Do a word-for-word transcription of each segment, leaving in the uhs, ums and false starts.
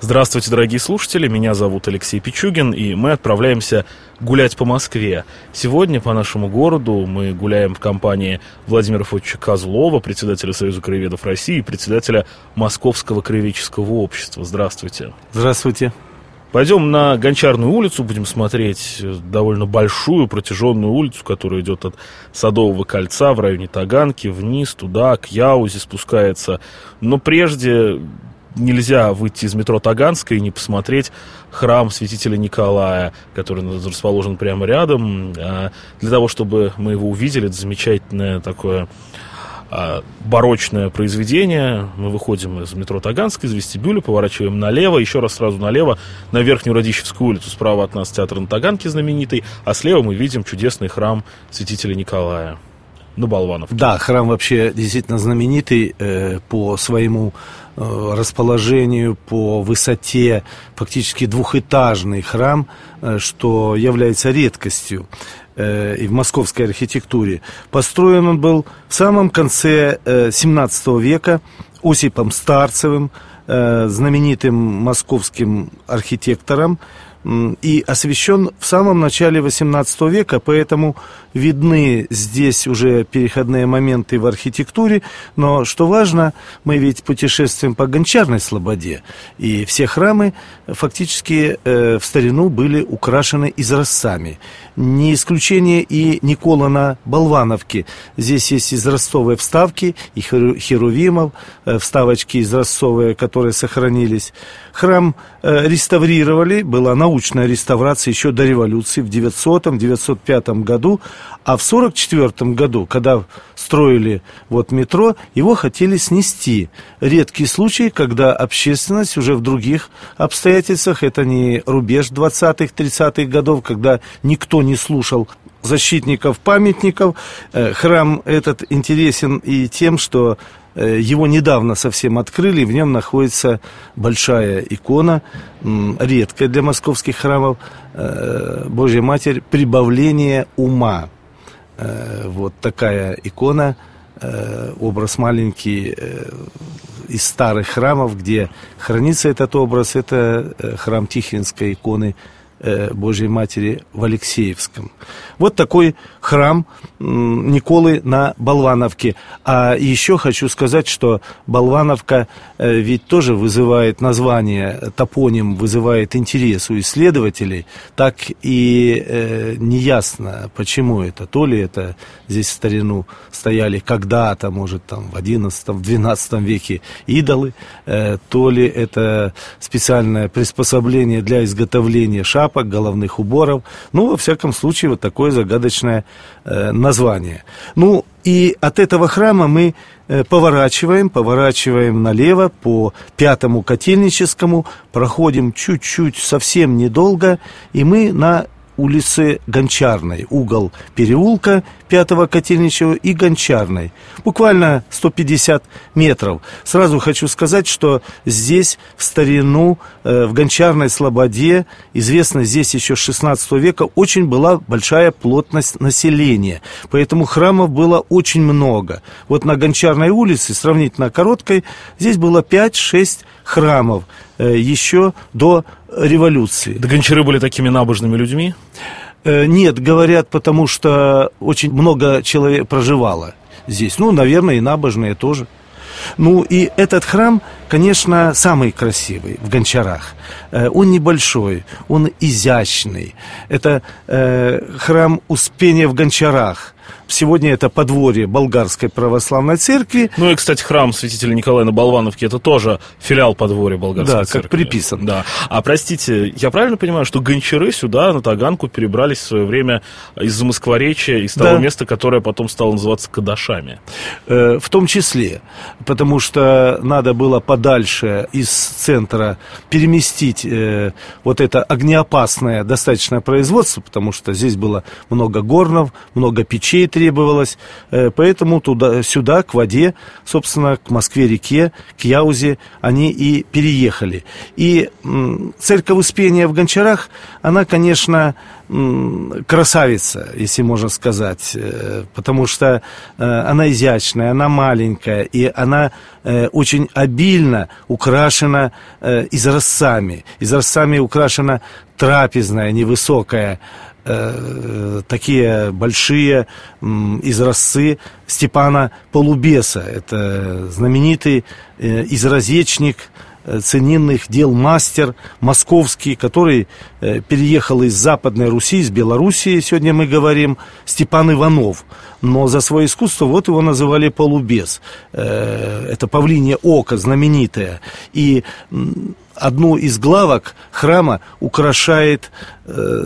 Здравствуйте, дорогие слушатели, меня зовут Алексей Пичугин, и мы отправляемся гулять по Москве. Сегодня по нашему городу мы гуляем в компании Владимира Фотиевича Козлова, председателя Союза краеведов России и председателя Московского краеведческого общества. Здравствуйте. Здравствуйте. Пойдем на Гончарную улицу, будем смотреть довольно большую протяженную улицу, которая идет от Садового кольца в районе Таганки вниз, туда, к Яузе спускается. Но прежде нельзя выйти из метро Таганска и не посмотреть храм святителя Николая, который расположен прямо рядом. Для того, чтобы мы его увидели, это замечательное такое барочное произведение. Мы выходим из метро Таганска, из вестибюля, поворачиваем налево, еще раз сразу налево, на Верхнюю Радищевскую улицу. Справа от нас театр на Таганке знаменитый, а слева мы видим чудесный храм святителя Николая на Болвановке. Да, храм вообще действительно знаменитый э, по своему э, расположению, по высоте, фактически двухэтажный храм, э, что является редкостью э, и в московской архитектуре. Построен он был в самом конце э, семнадцатого века Осипом Старцевым, э, знаменитым московским архитектором, и освещен в самом начале восемнадцатого века, поэтому видны здесь уже переходные моменты в архитектуре. Но, что важно, мы ведь путешествуем по Гончарной слободе, и все храмы фактически э, в старину были украшены изразцами. Не исключение и Никола на Болвановке. Здесь есть изразцовые вставки и херувимов, э, вставочки изразцовые, которые сохранились. Храм э, реставрировали, была наука. Научная реставрация еще до революции в девятисотом — девятьсот пятом году, а в сорок четвёртом году, когда строили вот метро, его хотели снести. Редкий случай, когда общественность уже в других обстоятельствах, это не рубеж двадцатых-тридцатых годов, когда никто не слушал защитников памятников. Храм этот интересен и тем, что его недавно совсем открыли, и в нем находится большая икона, редкая для московских храмов, Божья Матерь, прибавление ума. Вот такая икона, образ маленький из старых храмов, где хранится этот образ, это храм Тихвинской иконы Божьей Матери в Алексеевском. Вот такой храм Николы на Болвановке. А еще хочу сказать, что Болвановка ведь тоже вызывает название, топоним вызывает интерес у исследователей. Так и э, неясно, почему это. То ли это здесь в старину стояли когда-то, может, там в одиннадцатом — двенадцатом веке идолы, э, то ли это специальное приспособление для изготовления шапок, головных уборов. Ну, во всяком случае, вот такое загадочное э, название. Ну, и от этого храма мы э, поворачиваем, поворачиваем налево по пятому Котельническому, проходим чуть-чуть, совсем недолго, и мы на улице Гончарной, угол переулка пятого Котельничего и Гончарной. Буквально сто пятьдесят метров. Сразу хочу сказать, что здесь в старину, э, в Гончарной слободе, известно здесь еще с шестнадцатого века, очень была большая плотность населения. Поэтому храмов было очень много. Вот на Гончарной улице, сравнительно короткой, здесь было пять-шесть храмов э, еще до революции. Да, гончары были такими набожными людьми? Э, нет, говорят, потому что очень много человек проживало здесь. Ну, наверное, и набожные тоже. Ну, и этот храм, конечно, самый красивый в Гончарах. Э, он небольшой, он изящный. Это э, храм Успения в Гончарах. Сегодня это подворье Болгарской Православной Церкви. Ну и, кстати, храм святителя Николая на Болвановке — это тоже филиал подворья Болгарской да, Церкви. Да, как приписан. Да. А, простите, я правильно понимаю, что гончары сюда, на Таганку, перебрались в свое время из-за Москворечья, из того да. места, которое потом стало называться Кадашами? Э, в том числе, потому что надо было подальше из центра переместить э, вот это огнеопасное достаточное производство, потому что здесь было много горнов, много печей требовалось, поэтому туда, сюда, к воде, собственно, к Москве-реке, к Яузе они и переехали. И церковь Успения в Гончарах, она, конечно, красавица, если можно сказать, потому что она изящная, она маленькая, и она очень обильно украшена изразцами. Изразцами украшена трапезная, невысокая, такие большие изразцы Степана Полубеса. Это знаменитый изразечник, ценинных дел мастер московский, который э, переехал из Западной Руси, из Белоруссии, сегодня мы говорим, Степан Иванов. Но за свое искусство вот его называли Полубес. Э, это павлинье око знаменитое. И э, одну из главок храма украшает э,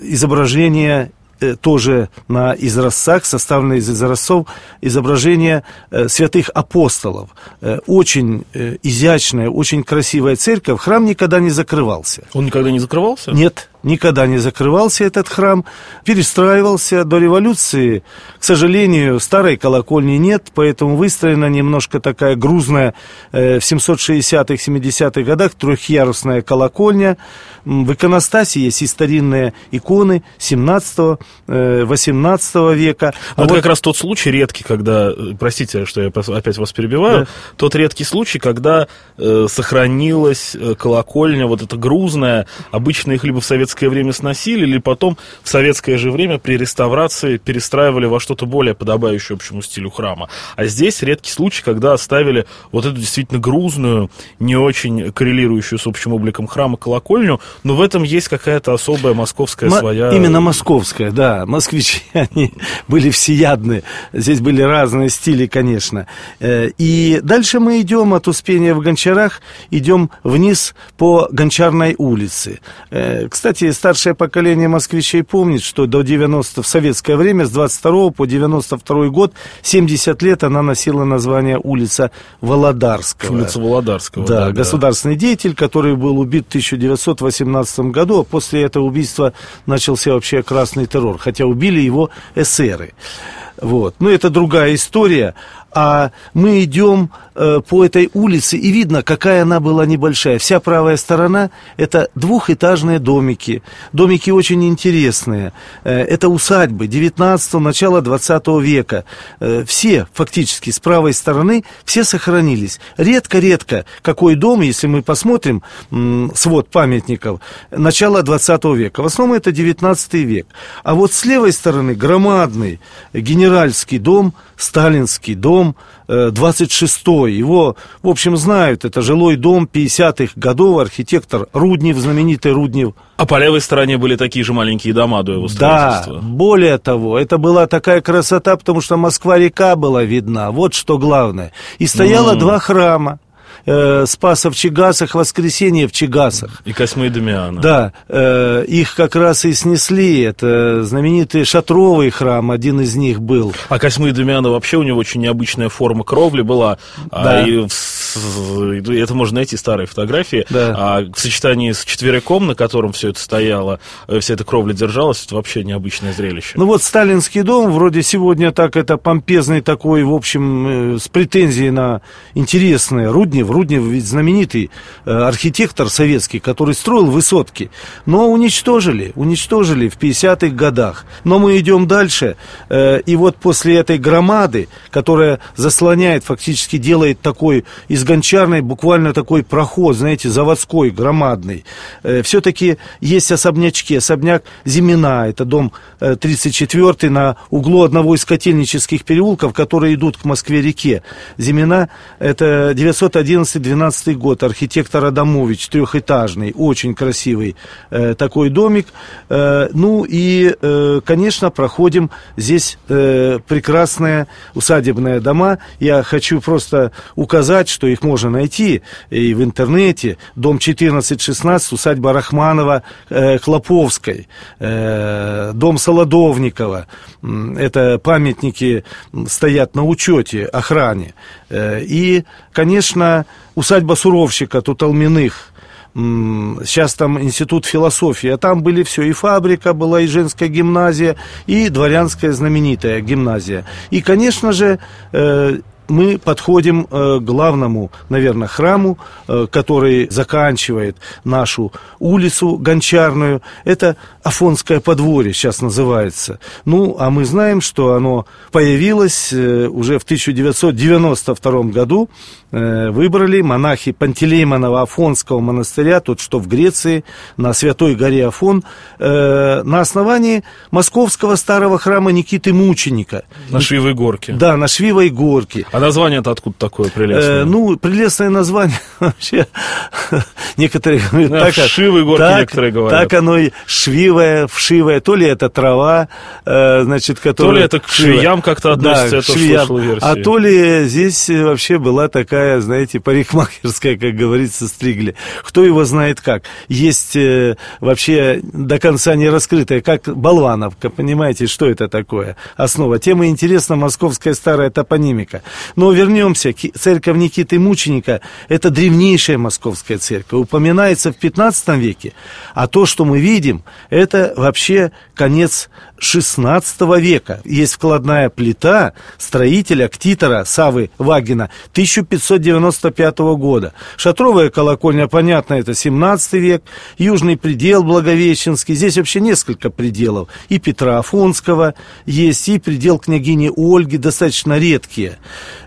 изображение, тоже на изразцах, составленное из изразцов, изображение э, святых апостолов. Э, очень э, изящная, очень красивая церковь. Храм никогда не закрывался. Он никогда не закрывался? Нет, никогда не закрывался этот храм. Перестраивался до революции. К сожалению, старой колокольни нет, поэтому выстроена немножко такая грузная э, в семьсот шестидесятых-семидесятых годах трехъярусная колокольня. В иконостасе есть и старинные иконы семнадцатого восемнадцатого века. А это вот как раз тот случай редкий, когда, простите, что я опять вас перебиваю, да. Тот редкий случай, когда э, сохранилась колокольня, вот эта грузная, обычно их либо в советское время сносили, или потом в советское же время при реставрации перестраивали во что-то более подобающее общему стилю храма. А здесь редкий случай, когда оставили вот эту действительно грузную, не очень коррелирующую с общим обликом храма колокольню, но в этом есть какая-то особая московская М- своя... Именно московская. Да, москвичи, они были всеядны. Здесь были разные стили, конечно. И дальше мы идем от Успения в Гончарах, идем вниз по Гончарной улице. Кстати, старшее поколение москвичей помнит, что до девяностого, в советское время, с двадцать второго по девяносто второй год, семьдесят лет она носила название улица Володарского. Улица Володарского, да, да. Государственный деятель, который был убит в тысяча девятьсот восемнадцатом году, а после этого убийства начался вообще красный террор, хотя убили его эсеры. Вот. Но это другая история. А мы идем э, по этой улице, и видно, какая она была небольшая. Вся правая сторона – это двухэтажные домики. Домики очень интересные. Э, это усадьбы девятнадцатого, начала двадцатого века. Э, все, фактически, с правой стороны, все сохранились. Редко-редко какой дом, если мы посмотрим м- свод памятников, начала двадцатого века. В основном это девятнадцатый век. А вот с левой стороны громадный генеральский дом, сталинский дом, двадцать шестой, его, в общем, знают, это жилой дом пятидесятых годов, архитектор Руднев, знаменитый Руднев. А по левой стороне были такие же маленькие дома до его строительства. Да, более того, это была такая красота, потому что Москва-река была видна, вот что главное. И стояло mm. два храма. Спаса в Чигасах, Воскресенье в Чигасах. И Космы и Дамиана. Да, э, их как раз и снесли. Это знаменитый шатровый храм, один из них был. А Космы и Дамиана вообще у него очень необычная форма кровли была. Да. А, и это можно найти старые фотографии. Да. А в сочетании с четверяком, на котором все это стояло, вся эта кровля держалась, это вообще необычное зрелище. Ну вот сталинский дом, вроде сегодня так, это помпезный такой, в общем, с претензией на интересное. Руднев Руднев ведь знаменитый архитектор советский, который строил высотки, но уничтожили, уничтожили в пятидесятых годах. Но мы идем дальше, и вот после этой громады, которая заслоняет, фактически делает такой из Гончарной буквально такой проход, знаете, заводской, громадный, все-таки есть особнячки. Особняк Зимина, это дом тридцать четвёртый на углу одного из котельнических переулков, которые идут к Москве-реке. Зимина, это девятьсот одиннадцатый одиннадцатый-двенадцатый год, архитектор Адамович, трехэтажный, очень красивый э, такой домик. Э, ну и, э, конечно, проходим здесь э, прекрасные усадебные дома. Я хочу просто указать, что их можно найти и в интернете. Дом четырнадцать шестнадцать, усадьба Рахманова э, Клоповской, э, дом Солодовникова. Это памятники стоят на учете, охране. Э, и, конечно, усадьба Суровщика Туталминых, сейчас там институт философии, а там были все, и фабрика была, и женская гимназия, и дворянская знаменитая гимназия. И, конечно же, мы подходим к главному, наверное, храму, который заканчивает нашу улицу Гончарную. Это Афонское подворье сейчас называется. Ну, а мы знаем, что оно появилось уже в тысяча девятьсот девяносто втором году. Выбрали монахи Пантелеймонова Афонского монастыря, тот, что в Греции, на Святой горе Афон, на основании московского старого храма Никиты Мученика. На Швивой горке. Да, на Швивой горке. А название-то откуда такое прелестное? Э, ну, прелестное название вообще некоторые говорят. Да, вшивые горки так, некоторые говорят. Так оно и швивое, вшивое. То ли это трава, э, значит, которая... То ли это к швеям как-то относится, да, я тоже слышал версии. А то ли здесь вообще была такая, знаете, парикмахерская, как говорится, стригли. Кто его знает как. Есть э, вообще до конца не раскрытая, как Болвановка, понимаете, что это такое? Основа. Тема интересна, московская старая топонимика. Но вернемся, церковь Никиты Мученика – это древнейшая московская церковь, упоминается в пятнадцатом веке, а то, что мы видим, это вообще конец шестнадцатого века. Есть вкладная плита строителя, ктитора Савы Вагина тысяча пятьсот девяносто пятого года. Шатровая колокольня, понятно, это семнадцатый век, южный предел Благовещенский, здесь вообще несколько пределов, и Петра Афонского есть, и предел княгини Ольги, достаточно редкие.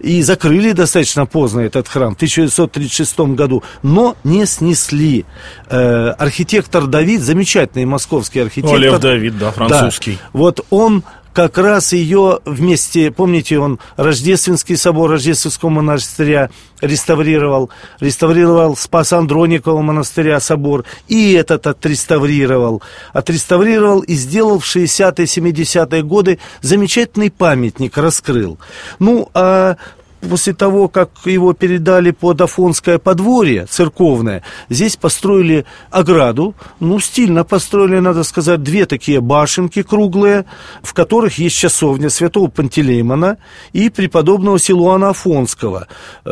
И закрыли достаточно поздно этот храм, в тысяча девятьсот тридцать шестом году, но не снесли. Э, архитектор Давид, замечательный московский архитектор. Олег Давид, да, французский. Да, вот он... Как раз ее вместе, помните, он Рождественский собор Рождественского монастыря реставрировал, реставрировал Спас Андроникового монастыря собор, и этот отреставрировал, отреставрировал и сделал в шестидесятые-семидесятые годы замечательный памятник, раскрыл. Ну, а... После того, как его передали под Афонское подворье церковное, здесь построили ограду, ну, стильно построили, надо сказать, две такие башенки круглые, в которых есть часовня святого Пантелеймона и преподобного Силуана Афонского, э,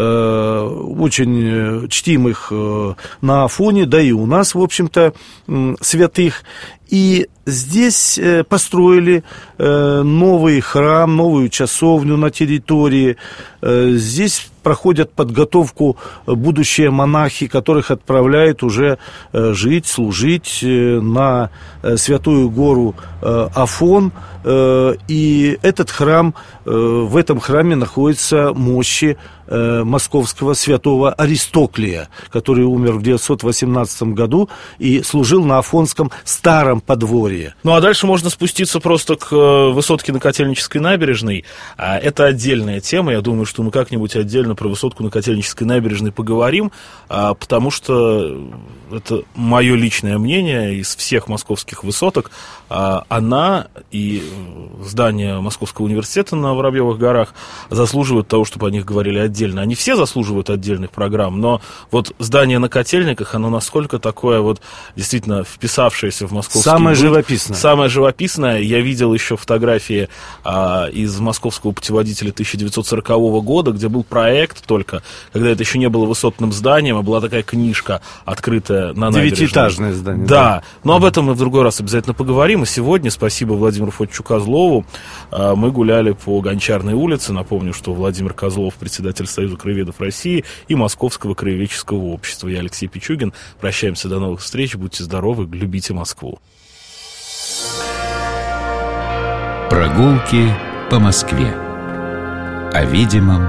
очень чтимых э, на Афоне, да и у нас, в общем-то, э, святых. И здесь построили новый храм, новую часовню на территории. Здесь проходят подготовку будущие монахи, которых отправляют уже жить, служить на Святую гору Афон. И этот храм, в этом храме находятся мощи московского святого Аристоклия, который умер в девятьсот восемнадцатом году и служил на Афонском старом подворье. Ну а дальше можно спуститься просто к высотке на Котельнической набережной. Это отдельная тема. Я думаю, что мы как-нибудь отдельно про высотку на Котельнической набережной поговорим, потому что это мое личное мнение. Из всех московских высоток она и здание Московского университета на Воробьевых горах заслуживают того, чтобы о них говорили отдельно. Отдельно. Они все заслуживают отдельных программ, но вот здание на Котельниках, оно насколько такое вот действительно вписавшееся в московский Самое быт, живописное. Самое живописное. Я видел еще фотографии а, из московского путеводителя тысяча девятьсот сорокового года, где был проект только, когда это еще не было высотным зданием, а была такая книжка открытая на набережной. Девятиэтажное здание. Да, да. Но об этом мы в другой раз обязательно поговорим. И сегодня, спасибо Владимиру Фотиевичу Козлову, а, мы гуляли по Гончарной улице. Напомню, что Владимир Козлов, председатель Союза краеведов России и Московского краеведческого общества. Я Алексей Пичугин. Прощаемся, до новых встреч. Будьте здоровы, любите Москву. Прогулки по Москве. О видимом